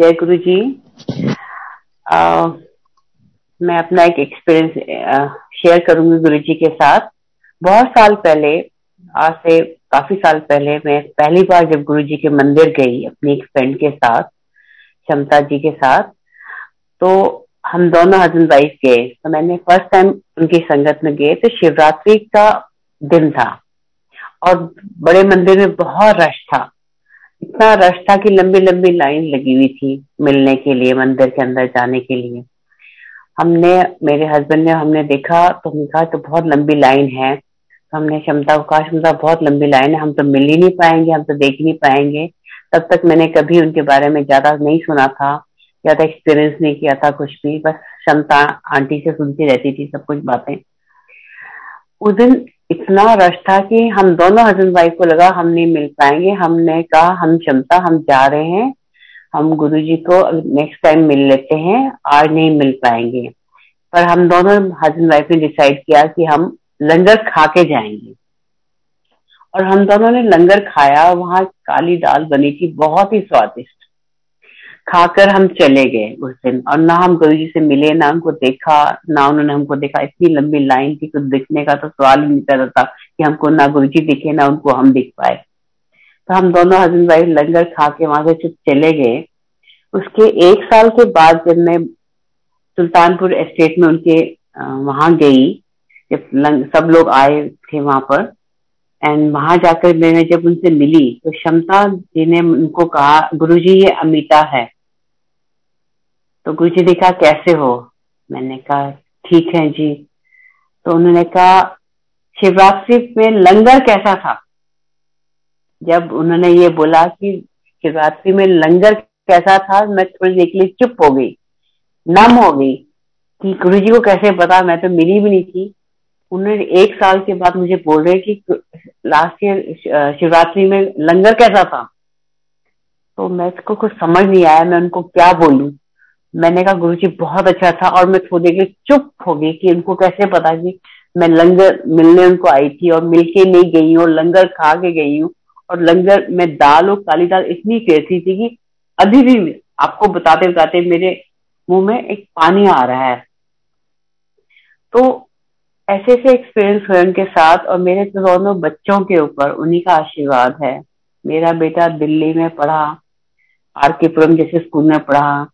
जय गुरु जी। मैं अपना एक एक्सपीरियंस शेयर करूंगी गुरु जी के साथ। बहुत साल पहले, आज से काफी साल पहले, मैं पहली बार जब गुरु जी के मंदिर गई अपनी एक फ्रेंड के साथ, शमता जी के साथ, तो हम दोनों हस्बैंड वाइफ गए। तो मैंने फर्स्ट टाइम उनकी संगत में गए, तो शिवरात्रि का दिन था और बड़े मंदिर में बहुत रश था। इतना रश था कि लंबी लंबी लाइन लगी हुई थी मिलने के लिए, मंदिर के अंदर जाने के लिए। हमने, मेरे हस्बैंड ने, हमने देखा तो हमने कहा तो बहुत लंबी लाइन है। तो हमने शमता को कहा, शमता बहुत लंबी लाइन है, हम तो मिल ही नहीं पाएंगे, हम तो देख नहीं पाएंगे। तब तक मैंने कभी उनके बारे में ज्यादा नहीं सुना था, ज्यादा एक्सपीरियंस नहीं किया था कुछ भी, बस शमता आंटी से सुनती रहती थी सब कुछ बातें। उस दिन इतना रश था कि हम दोनों हस्बैंड वाइफ को लगा हम नहीं मिल पाएंगे। हमने कहा हम शमता, हम जा रहे हैं, हम गुरुजी को नेक्स्ट टाइम मिल लेते हैं, आज नहीं मिल पाएंगे। पर हम दोनों हस्बैंड वाइफ ने डिसाइड किया कि हम लंगर खा के जाएंगे। और हम दोनों ने लंगर खाया, वहां काली दाल बनी थी बहुत ही स्वादिष्ट, खाकर हम चले गए उस दिन। और ना हम गुरुजी से मिले, ना हमको देखा, ना उन्होंने हमको देखा। इतनी लंबी लाइन थी, कुछ दिखने का तो सवाल ही नहीं पैदा था कि हमको ना गुरुजी दिखे ना उनको हम दिख पाए। तो हम दोनों हस्बैंड वाइफ लंगर खा के वहां से चुप चले गए। उसके एक साल के बाद जब मैं सुल्तानपुर एस्टेट में उनके वहां गई, जब सब लोग आए थे वहां पर, एंड वहां जाकर मैंने जब उनसे मिली तो शमता जी ने उनको कहा, गुरुजी ये अमिता है। तो गुरुजी ने कहा कैसे हो? मैंने कहा ठीक है जी। तो उन्होंने कहा शिवरात्रि में लंगर कैसा था? जब उन्होंने ये बोला कि शिवरात्रि में लंगर कैसा था, मैं थोड़ी देर के लिए चुप हो गई, नम हो गई कि गुरुजी को कैसे पता, मैं तो मिली भी नहीं थी। उन्होंने एक साल के बाद मुझे बोल रहे कि लास्ट ईयर शिवरात्रि में लंगर कैसा था। तो मैं इसको कुछ समझ नहीं आया, मैं उनको क्या बोलूं। मैंने कहा गुरुजी बहुत अच्छा था, और मैं थोड़ी देर चुप हो गई कि उनको कैसे पता कि मैं लंगर मिलने उनको आई थी और मिलके नहीं गई हूँ, और लंगर खा के गई हूँ। और लंगर में दाल और काली दाल इतनी टेस्टी थी कि अभी भी आपको बताते बताते मेरे मुंह में एक पानी आ रहा है। तो ऐसे ऐसे एक्सपीरियंस हुए उनके साथ। और मेरे दोनों बच्चों के ऊपर उन्हीं का आशीर्वाद है। मेरा बेटा दिल्ली में पढ़ा, RK पुरम जैसे स्कूल में पढ़ा,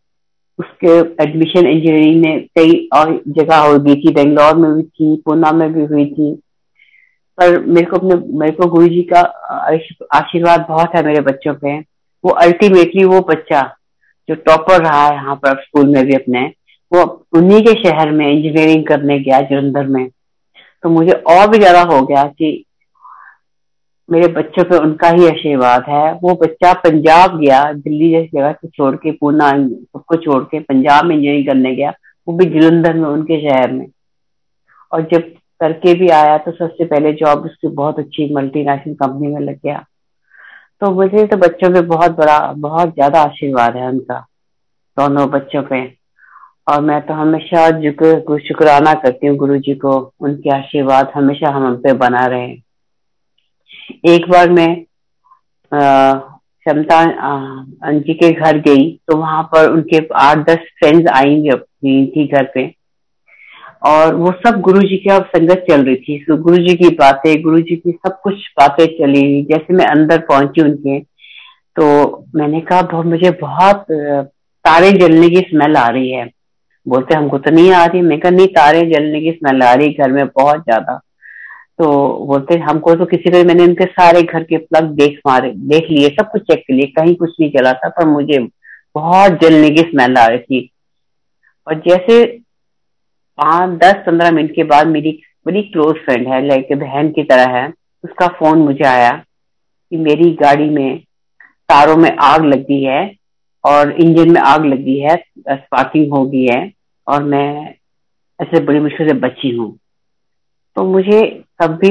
उसके एडमिशन इंजीनियरिंग में कई और जगह हो गई थी, बेंगलोर में भी थी, पूना में भी हुई थी। पर मेरे को गुरुजी का आशीर्वाद बहुत है मेरे बच्चों पे। वो अल्टीमेटली वो बच्चा जो टॉपर रहा है यहाँ पर स्कूल में भी अपने, वो उन्हीं के शहर में इंजीनियरिंग करने गया जलंधर में। तो मुझे और भी ज्यादा हो गया कि मेरे बच्चों पे उनका ही आशीर्वाद है। वो बच्चा पंजाब गया, दिल्ली जैसी जगह को छोड़ के, पूना सबको छोड़ के पंजाब में इंजीनियरिंग करने गया, वो भी जलंधर में उनके शहर में। और जब करके भी आया तो सबसे पहले जॉब उसकी बहुत अच्छी मल्टीनेशनल कंपनी में लग गया। तो मुझे तो बच्चों पे बहुत ज्यादा आशीर्वाद है उनका, दोनों बच्चों पे। और मैं तो हमेशा शुक्राना करती हूँ गुरु जी को, उनके आशीर्वाद हमेशा हम पे बना रहे। एक बार मैं शमता जी के घर गई तो वहां पर उनके 8-10 फ्रेंड्स आई थी घर पे, और वो सब गुरु जी की संगत चल रही थी। तो गुरु जी की बातें, गुरु जी की सब कुछ बातें चली। जैसे मैं अंदर पहुंची उनके, तो मैंने कहा मुझे बहुत तारे जलने की स्मेल आ रही है। बोलते हमको तो नहीं आ रही। मैं कहा नहीं, तारे जलने की स्मेल आ रही घर में बहुत ज्यादा। तो बोलते हमको तो किसी को, मैंने उनके सारे घर के प्लग देख लिए, सब कुछ चेक कर लिए, कहीं कुछ नहीं जला था, पर मुझे बहुत जलने की स्मेल आ रही थी। और जैसे 5-10-15 मिनट के बाद मेरी बड़ी क्लोज फ्रेंड है, लाइक बहन की तरह है, उसका फोन मुझे आया कि मेरी गाड़ी में तारों में आग लग गई है और इंजन में आग लगी है, स्पार्किंग हो गई है, और मैं ऐसे बड़ी मुश्किल से बची हूँ। तो मुझे कभी,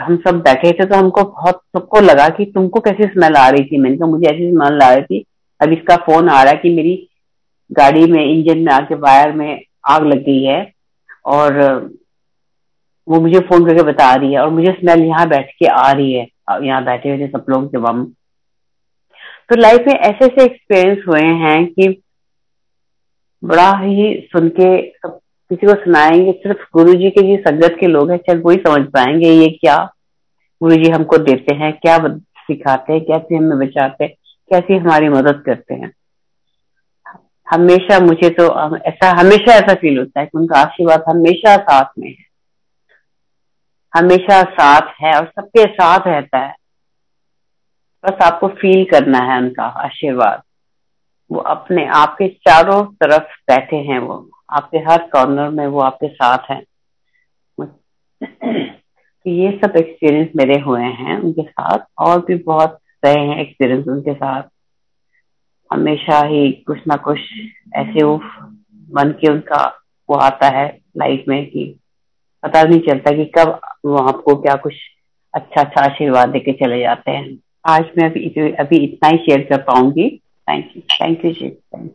हम सब बैठे थे तो हमको बहुत सबको लगा कि तुमको कैसी स्मेल आ रही थी। मैंने कहा मुझे ऐसी स्मेल आ रही थी, अब इसका फोन आ रहा है कि मेरी गाड़ी में इंजन में आके वायर में आग लग गई है और वो मुझे फोन करके बता रही है, और मुझे स्मेल यहाँ बैठ के आ रही है, यहाँ बैठे हुए थे सब लोग जब हम। तो लाइफ में ऐसे ऐसे एक्सपीरियंस हुए हैं कि बड़ा ही सुन के सब किसी को सुनाएंगे, सिर्फ गुरुजी के जी संगत के लोग हैं चल वही समझ पाएंगे ये क्या गुरुजी हमको देते हैं, क्या सिखाते हैं, कैसे हमें बचाते हैं, कैसे हमारी मदद करते हैं। हमेशा मुझे तो ऐसा हमेशा ऐसा फील होता है कि उनका आशीर्वाद हमेशा साथ में है, हमेशा साथ है और सबके साथ रहता है। बस आपको फील करना है उनका आशीर्वाद, वो अपने आपके चारों तरफ बैठे हैं, वो आपके हर कॉर्नर में वो आपके साथ हैं। तो ये सब एक्सपीरियंस मेरे हुए हैं उनके साथ, और भी बहुत रहे हैं एक्सपीरियंस उनके साथ। हमेशा ही कुछ ना कुछ ऐसे वो बन के उनका वो आता है लाइफ में कि पता नहीं चलता कि कब वो आपको क्या कुछ अच्छा अच्छा आशीर्वाद देके चले जाते हैं। आज मैं अभी इतना ही शेयर कर पाऊंगी। थैंक यू जी, थैंक यू।